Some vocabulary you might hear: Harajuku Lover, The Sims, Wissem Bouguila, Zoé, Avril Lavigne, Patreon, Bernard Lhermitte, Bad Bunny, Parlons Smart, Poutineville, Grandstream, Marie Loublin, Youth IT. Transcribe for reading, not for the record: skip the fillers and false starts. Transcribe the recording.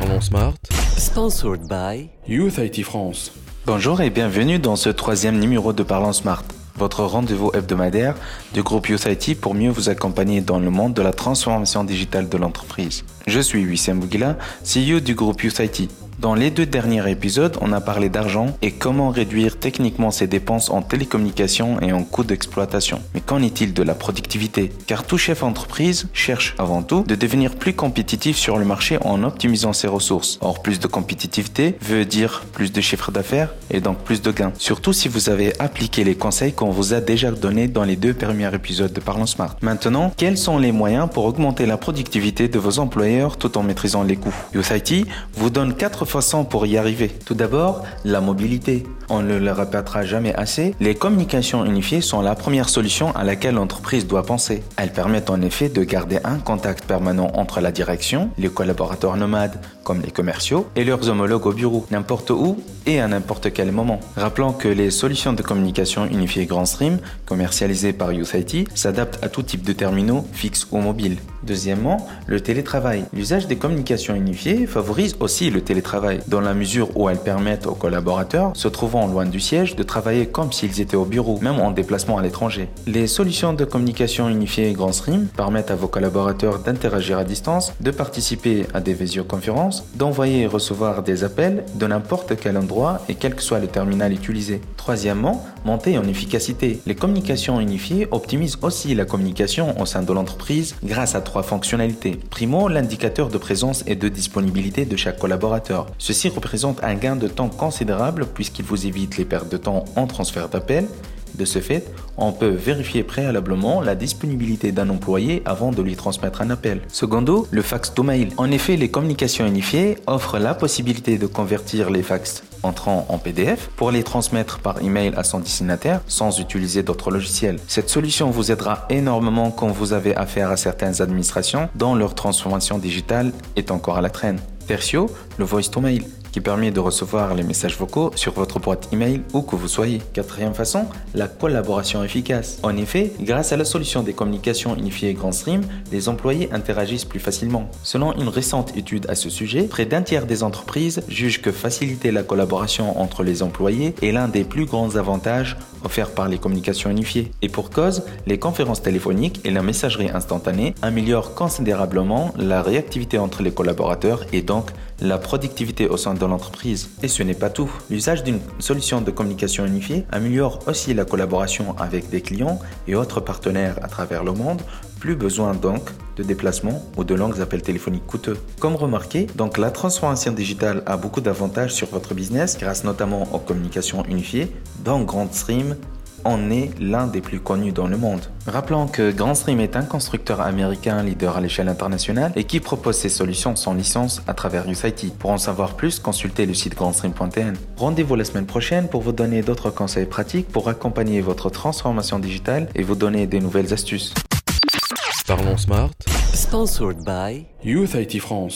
Parlons Smart, sponsored by Youth IT France. Bonjour et bienvenue dans ce 3e numéro de Parlons Smart, votre rendez-vous hebdomadaire du groupe Youth IT pour mieux vous accompagner dans le monde de la transformation digitale de l'entreprise. Je suis Wissem Bouguila, CEO du groupe Youth IT. Dans les 2 derniers épisodes, on a parlé d'argent et comment réduire techniquement ses dépenses en télécommunications et en coûts d'exploitation. Mais qu'en est-il de la productivité ? Car tout chef d'entreprise cherche avant tout de devenir plus compétitif sur le marché en optimisant ses ressources. Or, plus de compétitivité veut dire plus de chiffre d'affaires et donc plus de gains. Surtout si vous avez appliqué les conseils qu'on vous a déjà donnés dans les 2 premiers épisodes de Parlons Smart. Maintenant, quels sont les moyens pour augmenter la productivité de vos employeurs tout en maîtrisant les coûts ? Youth IT vous donne 4 façons pour y arriver. Tout d'abord, la mobilité. On ne le répétera jamais assez, les communications unifiées sont la première solution à laquelle l'entreprise doit penser. Elles permettent en effet de garder un contact permanent entre la direction, les collaborateurs nomades comme les commerciaux et leurs homologues au bureau, n'importe où et à n'importe quel moment. Rappelons que les solutions de communication unifiées Grandstream, commercialisées par Youth IT, s'adaptent à tout type de terminaux, fixes ou mobiles. Deuxièmement, le télétravail. L'usage des communications unifiées favorise aussi le télétravail, dans la mesure où elles permettent aux collaborateurs se trouvant loin du siège de travailler comme s'ils étaient au bureau, même en déplacement à l'étranger. Les solutions de communication unifiées Grandstream permettent à vos collaborateurs d'interagir à distance, de participer à des visioconférences, d'envoyer et recevoir des appels de n'importe quel endroit et quel que soit le terminal utilisé. Troisièmement, monter en efficacité. Les communications unifiées optimisent aussi la communication au sein de l'entreprise grâce à 3 fonctionnalités. Primo, l'indicateur de présence et de disponibilité de chaque collaborateur. Ceci représente un gain de temps considérable puisqu'il vous évite les pertes de temps en transfert d'appel. De ce fait, on peut vérifier préalablement la disponibilité d'un employé avant de lui transmettre un appel. Secondo, le fax to mail. En effet, les communications unifiées offrent la possibilité de convertir les fax entrant en PDF pour les transmettre par email à son destinataire sans utiliser d'autres logiciels. Cette solution vous aidera énormément quand vous avez affaire à certaines administrations dont leur transformation digitale est encore à la traîne. Tertio, le voice to mail, qui permet de recevoir les messages vocaux sur votre boîte email où que vous soyez. 4e façon, la collaboration efficace. En effet, grâce à la solution des communications unifiées Grandstream, les employés interagissent plus facilement. Selon une récente étude à ce sujet, près d'1 tiers des entreprises jugent que faciliter la collaboration entre les employés est l'un des plus grands avantages offerts par les communications unifiées. Et pour cause, les conférences téléphoniques et la messagerie instantanée améliorent considérablement la réactivité entre les collaborateurs et donc la productivité au sein de l'entreprise. Et ce n'est pas tout. L'usage d'une solution de communication unifiée améliore aussi la collaboration avec des clients et autres partenaires à travers le monde. Plus besoin donc de déplacements ou de longues appels téléphoniques coûteux. Comme remarqué, donc la transformation digitale a beaucoup d'avantages sur votre business grâce notamment aux communications unifiées dans Grandstream. On est l'un des plus connus dans le monde. Rappelons que Grandstream est un constructeur américain leader à l'échelle internationale et qui propose ses solutions sans licence à travers Youth IT. Pour en savoir plus, consultez le site grandstream.tn. Rendez-vous la semaine prochaine pour vous donner d'autres conseils pratiques pour accompagner votre transformation digitale et vous donner des nouvelles astuces. Parlons Smart, sponsored by Youth IT France.